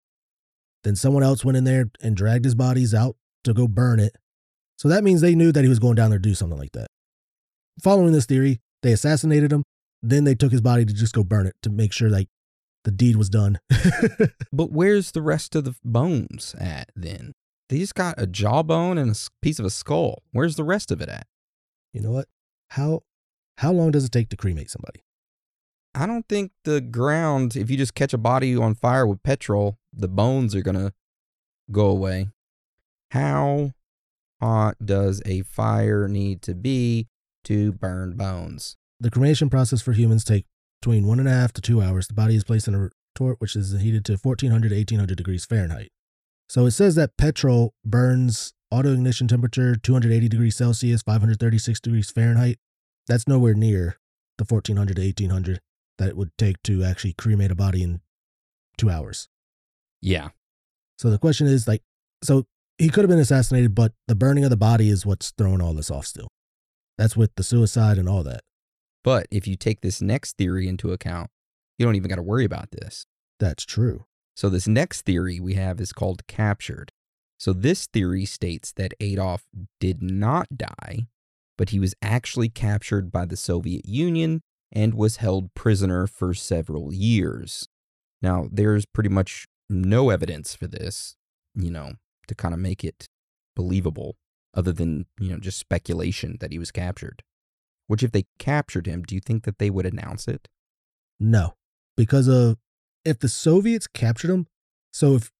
Then someone else went in there and dragged his bodies out to go burn it. So that means they knew that he was going down there to do something like that. Following this theory, they assassinated him. Then they took his body to just go burn it to make sure, like, the deed was done. But where's the rest of the bones at then? They just got a jawbone and a piece of a skull. Where's the rest of it at? You know what? How long does it take to cremate somebody? I don't think the ground, if you just catch a body on fire with petrol, the bones are going to go away. How hot does a fire need to be to burn bones? The cremation process for humans takes between 1.5 to 2 hours. The body is placed in a retort, which is heated to 1,400 to 1,800 degrees Fahrenheit. So it says that petrol burns auto-ignition temperature 280 degrees Celsius, 536 degrees Fahrenheit. That's nowhere near the 1,400 to 1,800 that it would take to actually cremate a body in 2 hours. Yeah. So the question is, like, so he could have been assassinated, but the burning of the body is what's throwing all this off still. That's with the suicide and all that. But if you take this next theory into account, you don't even got to worry about this. That's true. So this next theory we have is called captured. So this theory states that Adolf did not die, but he was actually captured by the Soviet Union and was held prisoner for several years. Now, there's pretty much no evidence for this, you know, to kind of make it believable, other than, you know, just speculation that he was captured. Which, if they captured him, do you think that they would announce it? No, because if the Soviets captured him, so if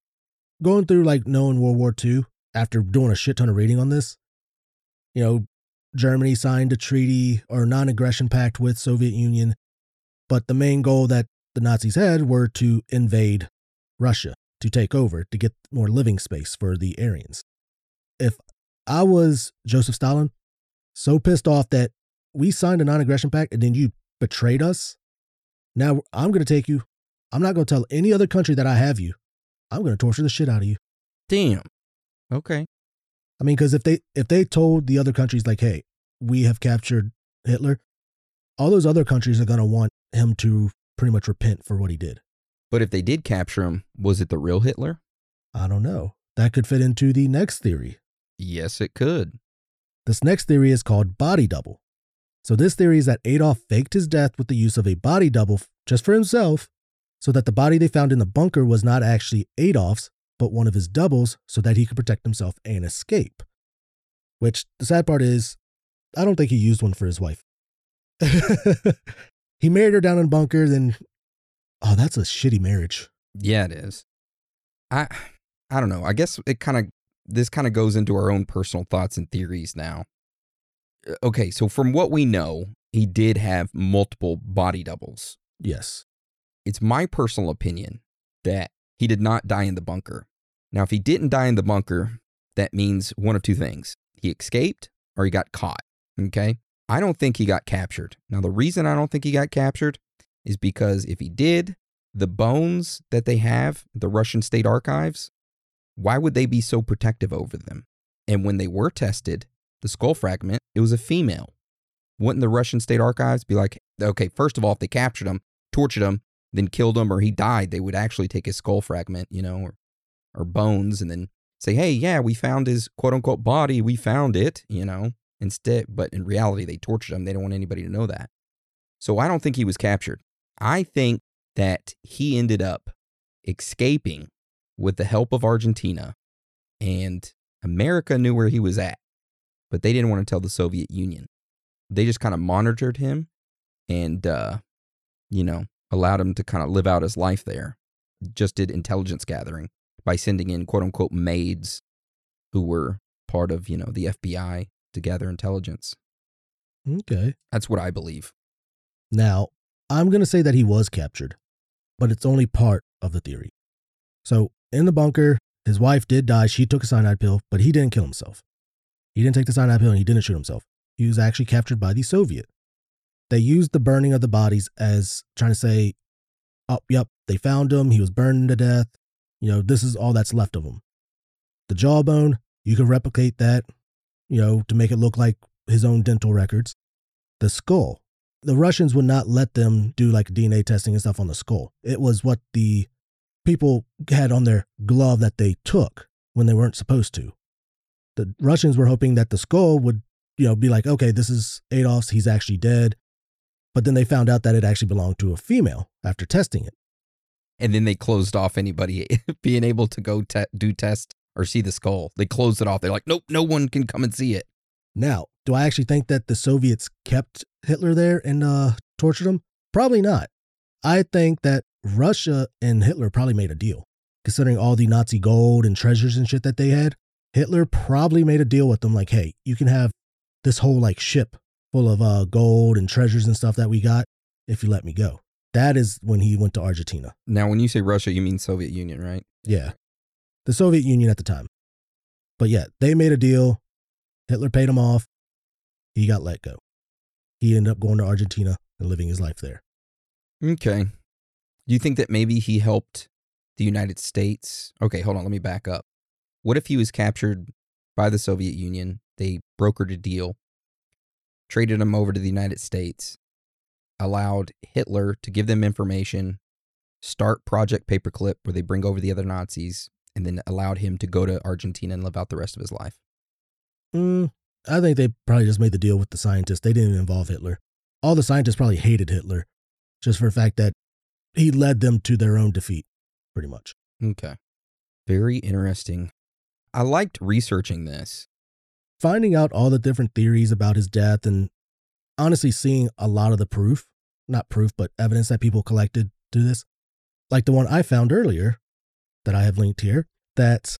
going through like knowing World War II after doing a shit ton of reading on this, you know, Germany signed a treaty or non-aggression pact with Soviet Union, but the main goal that the Nazis had were to invade Russia, to take over, to get more living space for the Aryans. If I was Joseph Stalin, so pissed off that we signed a non-aggression pact and then you betrayed us, now I'm going to take you. I'm not going to tell any other country that I have you. I'm going to torture the shit out of you. Damn. Okay. I mean, because if they told the other countries, like, hey, we have captured Hitler, all those other countries are going to want him to pretty much repent for what he did. But if they did capture him, was it the real Hitler? I don't know. That could fit into the next theory. Yes, it could. This next theory is called body double. So this theory is that Adolf faked his death with the use of a body double just for himself, so that the body they found in the bunker was not actually Adolf's, but one of his doubles, so that he could protect himself and escape. Which, the sad part is, I don't think he used one for his wife. He married her down in bunker, then... Oh, that's a shitty marriage. Yeah, it is. I don't know. I guess it kind of... This kind of goes into our own personal thoughts and theories now. Okay, so from what we know, he did have multiple body doubles. Yes. It's my personal opinion that he did not die in the bunker. Now, if he didn't die in the bunker, that means one of two things. He escaped or he got caught, okay? I don't think he got captured. Now, the reason I don't think he got captured is because if he did, the bones that they have, the Russian State Archives, why would they be so protective over them? And when they were tested, the skull fragment, it was a female. Wouldn't the Russian State Archives be like, okay, first of all, if they captured him, tortured him, then killed him or he died, they would actually take his skull fragment, you know, or bones and then say, hey, yeah, we found his quote-unquote body, we found it, you know, instead. But in reality, they tortured him. They don't want anybody to know that. So I don't think he was captured. I think that he ended up escaping with the help of Argentina, and America knew where he was at, but they didn't want to tell the Soviet Union. They just kind of monitored him and, you know, allowed him to kind of live out his life there. Just did intelligence gathering by sending in quote-unquote maids who were part of, you know, the FBI to gather intelligence. Okay. That's what I believe. Now, I'm going to say that he was captured, but it's only part of the theory. So, in the bunker, his wife did die. She took a cyanide pill, but he didn't kill himself. He didn't take the cyanide pill and he didn't shoot himself. He was actually captured by the Soviet. They used the burning of the bodies as trying to say, oh, yep, they found him. He was burned to death. You know, this is all that's left of him. The jawbone, you can replicate that, you know, to make it look like his own dental records. The skull. The Russians would not let them do like DNA testing and stuff on the skull. It was what the people had on their glove that they took when they weren't supposed to. The Russians were hoping that the skull would, you know, be like, okay, this is Adolf's. He's actually dead. But then they found out that it actually belonged to a female after testing it. And then they closed off anybody being able to go do test or see the skull. They closed it off. They're like, nope, no one can come and see it. Now, do I actually think that the Soviets kept Hitler there and tortured him? Probably not. I think that Russia and Hitler probably made a deal. Considering all the Nazi gold and treasures and shit that they had, Hitler probably made a deal with them like, hey, you can have this whole like ship full of gold and treasures and stuff that we got, if you let me go. That is when he went to Argentina. Now, when you say Russia, you mean Soviet Union, right? Yeah. The Soviet Union at the time. But yeah, they made a deal. Hitler paid him off. He got let go. He ended up going to Argentina and living his life there. Okay. Do you think that maybe he helped the United States? Okay, hold on. Let me back up. What if he was captured by the Soviet Union? They brokered a deal, traded him over to the United States, allowed Hitler to give them information, start Project Paperclip where they bring over the other Nazis, and then allowed him to go to Argentina and live out the rest of his life. I think they probably just made the deal with the scientists. They didn't involve Hitler. All the scientists probably hated Hitler just for the fact that he led them to their own defeat, pretty much. Okay. Very interesting. I liked researching this. Finding out all the different theories about his death, and honestly seeing a lot of the proof, not proof, but evidence that people collected to this, like the one I found earlier that I have linked here, that's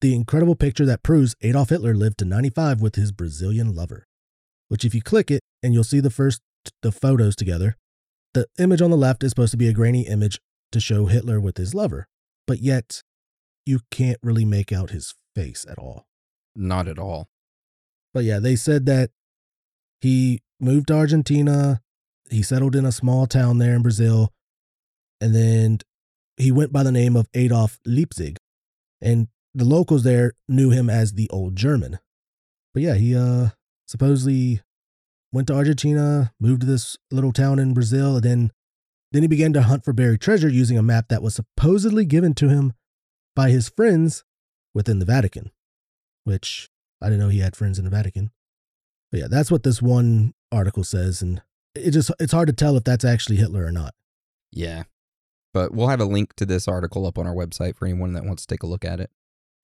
the incredible picture that proves Adolf Hitler lived to 95 with his Brazilian lover, which if you click it and you'll see the photos together, the image on the left is supposed to be a grainy image to show Hitler with his lover, but yet you can't really make out his face at all. Not at all. But yeah, they said that he moved to Argentina, he settled in a small town there in Brazil, and then he went by the name of Adolf Leipzig, and the locals there knew him as the Old German. But yeah, he supposedly went to Argentina, moved to this little town in Brazil, and then he began to hunt for buried treasure using a map that was supposedly given to him by his friends within the Vatican, which I didn't know he had friends in the Vatican. But yeah, that's what this one article says, and it's hard to tell if that's actually Hitler or not. Yeah, but we'll have a link to this article up on our website for anyone that wants to take a look at it.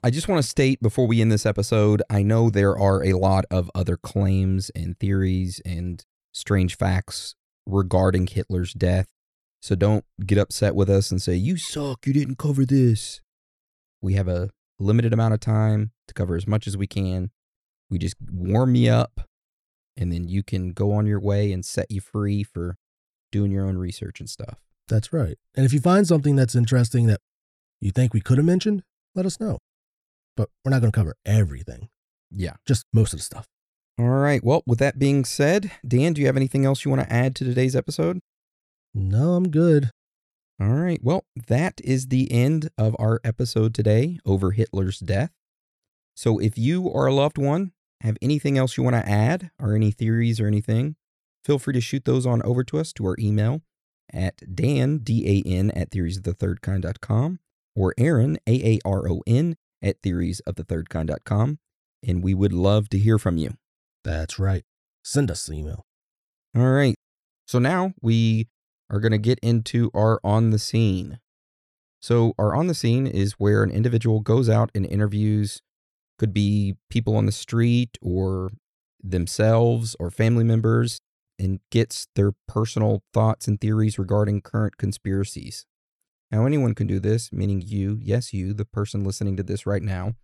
I just want to state before we end this episode, I know there are a lot of other claims and theories and strange facts regarding Hitler's death, so don't get upset with us and say, you suck, you didn't cover this. We have a limited amount of time to cover as much as we can. We just warm you up, and then you can go on your way and set you free for doing your own research and stuff. That's right. And if you find something that's interesting that you think we could have mentioned, let us know. But we're not going to cover everything. Yeah. Just most of the stuff. All right. Well, with that being said, Dan, do you have anything else you want to add to today's episode? No, I'm good. All right. Well, that is the end of our episode today over Hitler's death. So if you or a loved one have anything else you want to add or any theories or anything, feel free to shoot those on over to us to our email at Dan, D-A-N, at theoriesofthethirdkind.com or Aaron, A-A-R-O-N, at theoriesofthethirdkind.com, and we would love to hear from you. That's right. Send us an email. All right. So now we are going to get into our On the Scene. So our On the Scene is where an individual goes out and interviews, could be people on the street or themselves or family members, and gets their personal thoughts and theories regarding current conspiracies. Now, anyone can do this, meaning you, yes, you, the person listening to this right now.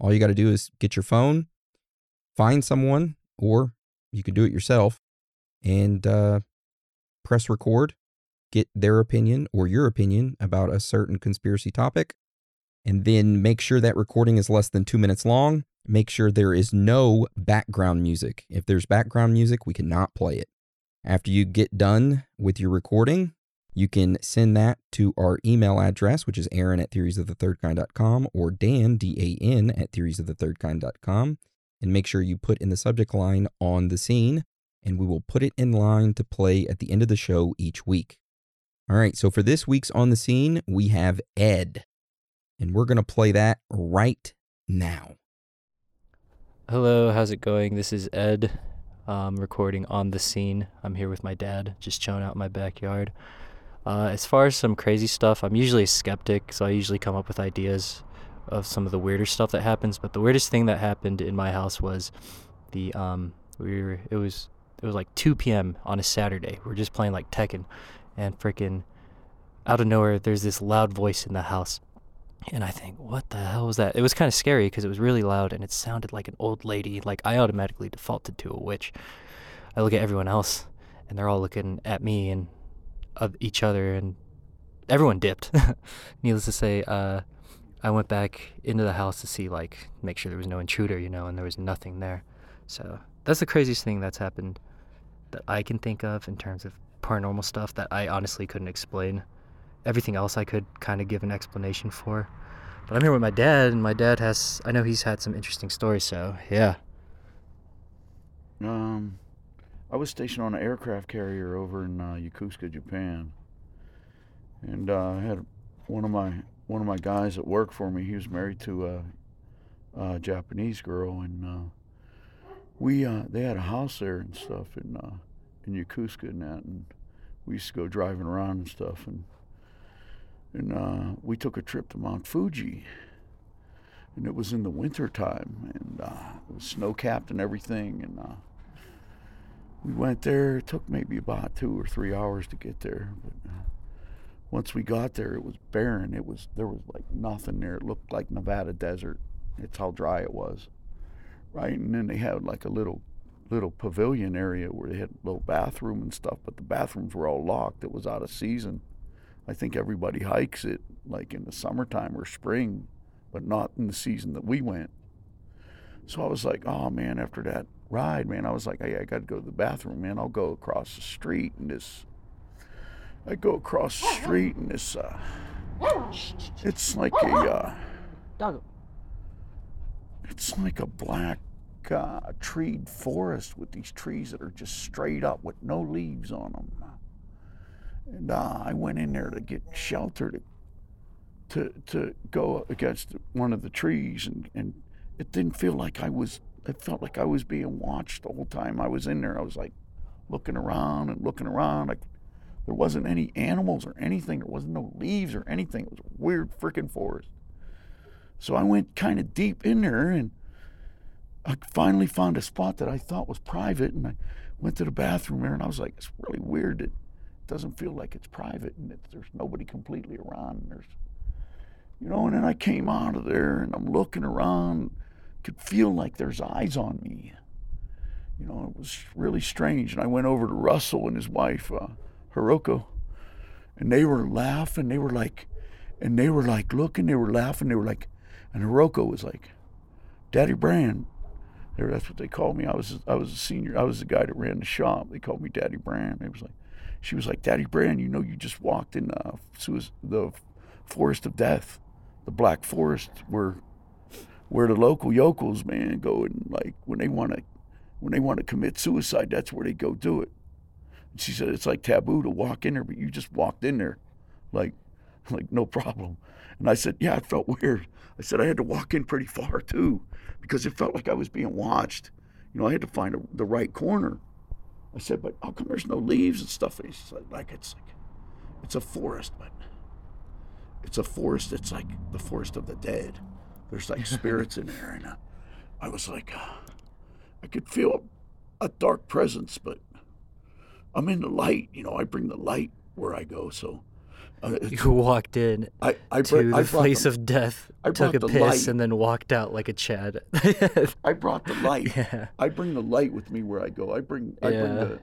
All you got to do is get your phone, find someone, or you can do it yourself, and press record, get their opinion or your opinion about a certain conspiracy topic, and then make sure that recording is less than 2 minutes long. Make sure there is no background music. If there's background music, we cannot play it. After you get done with your recording, you can send that to our email address, which is Aaron at theoriesofthethirdkind.com or Dan, D-A-N, at theoriesofthethirdkind.com, and make sure you put in the subject line On the Scene, and we will put it in line to play at the end of the show each week. All right, so for this week's On the Scene, we have Ed, and we're going to play that right now. Hello, how's it going? This is Ed, recording On the Scene. I'm here with my dad, just chilling out in my backyard. As far as some crazy stuff, I'm usually a skeptic, so I usually come up with ideas of some of the weirder stuff that happens. But the weirdest thing that happened in my house was it was like 2 p.m. on a Saturday. We were just playing like Tekken, and freaking out of nowhere, there's this loud voice in the house, and I think, what the hell was that? It was kind of scary because it was really loud, and it sounded like an old lady. Like I automatically defaulted to a witch. I look at everyone else, and they're all looking at me and of each other, and everyone dipped. Needless to say, I went back into the house to see, like, make sure there was no intruder, you know, and there was nothing there. So that's the craziest thing that's happened that I can think of in terms of paranormal stuff that I honestly couldn't explain. Everything else I could kind of give an explanation for. But I'm here with my dad, and my dad has, I know he's had some interesting stories, so yeah. I was stationed on an aircraft carrier over in Yokosuka, Japan, and I had one of my guys that worked for me. He was married to a Japanese girl, and they had a house there and stuff in Yokosuka and that, and we used to go driving around and stuff, and we took a trip to Mount Fuji, and it was in the winter time, and it was snow capped and everything, and We went there. It took maybe about 2 or 3 hours to get there. But once we got there, it was barren. There was like nothing there. It looked like Nevada desert. That's how dry it was, right? And then they had like a little pavilion area where they had a little bathroom and stuff, but the bathrooms were all locked. It was out of season. I think everybody hikes it like in the summertime or spring, but not in the season that we went. So I was like, oh man, after that ride, man, I was like, hey, I got to go to the bathroom, man. I'll go across the street and this. I go across the street and this. It's like a. It's like a black. Treed forest with these trees that are just straight up with no leaves on them, and I went in there to get shelter to go against one of the trees, and it didn't feel like it felt like I was being watched the whole time I was in there. I was like looking around. There wasn't any animals or anything. There wasn't no leaves or anything. It was a weird freaking forest. So I went kind of deep in there, and I finally found a spot that I thought was private, and I went to the bathroom there, and I was like, it's really weird that it doesn't feel like it's private and that there's nobody completely around. And then I came out of there, and I'm looking around, could feel like there's eyes on me. It was really strange, and I went over to Russell and his wife, Hiroko, and they were laughing. They were looking, and Hiroko was like, Daddy Brand. That's what they called me. I was a senior. I was the guy that ran the shop. They called me Daddy Brand. She was like, Daddy Brand, you just walked in the forest of death, the black forest where the local yokels, man, go and like when they want to commit suicide, that's where they go do it. And she said it's like taboo to walk in there, but you just walked in there, like no problem. And I said, yeah, it felt weird. I said I had to walk in pretty far too, because it felt like I was being watched. I had to find the right corner. I said, but how come there's no leaves and stuff? And he said, it's a forest, but it's a forest that's like the forest of the dead. There's like spirits in there. And I was like, I could feel a dark presence, but I'm in the light. I bring the light where I go, so. You walked in to the place of death, took a piss, and then walked out like a Chad. I brought the light. Yeah. I bring the light with me where I go. I bring the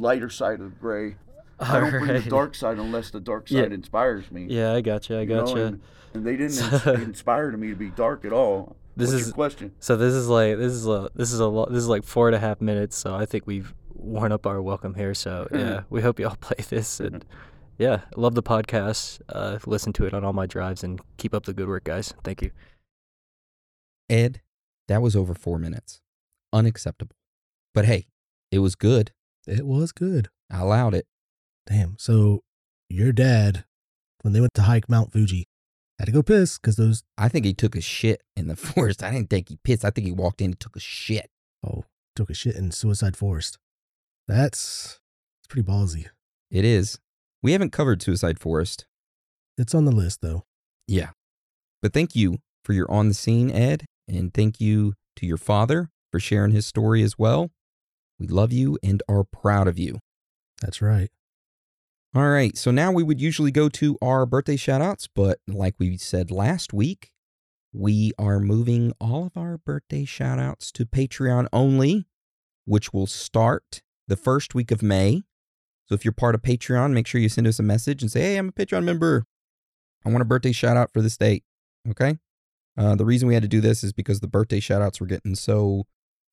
lighter side of gray. I don't bring the dark side unless the dark side inspires me. Yeah, I gotcha. And they didn't inspire me to be dark at all. What's your question? So this is like 4.5 minutes. So I think we've worn up our welcome here. So yeah, we hope you all play this and. Yeah, I love the podcast. Listen to it on all my drives, and keep up the good work, guys. Thank you. Ed, that was over 4 minutes. Unacceptable. But hey, it was good. It was good. I allowed it. Damn, so your dad, when they went to hike Mount Fuji, had to go piss because those... I think he took a shit in the forest. I didn't think he pissed. I think he walked in and took a shit. Oh, took a shit in Suicide Forest. That's pretty ballsy. It is. We haven't covered Suicide Forest. It's on the list, though. Yeah. But thank you for your on the scene, Ed, and thank you to your father for sharing his story as well. We love you and are proud of you. That's right. All right. So now we would usually go to our birthday shout-outs, but like we said last week, we are moving all of our birthday shout-outs to Patreon only, which will start the first week of May. So if you're part of Patreon, make sure you send us a message and say, hey, I'm a Patreon member. I want a birthday shout out for this date. Okay? The reason we had to do this is because the birthday shout outs were getting so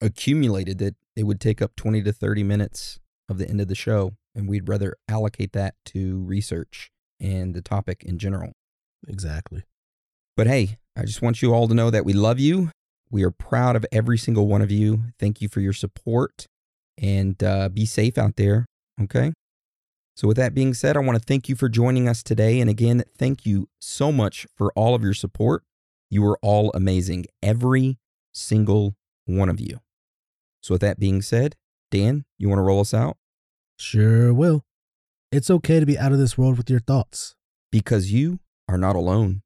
accumulated that it would take up 20 to 30 minutes of the end of the show. And we'd rather allocate that to research and the topic in general. Exactly. But hey, I just want you all to know that we love you. We are proud of every single one of you. Thank you for your support, and be safe out there. Okay? So with that being said, I want to thank you for joining us today. And again, thank you so much for all of your support. You are all amazing, every single one of you. So with that being said, Dan, you want to roll us out? Sure will. It's okay to be out of this world with your thoughts. Because you are not alone.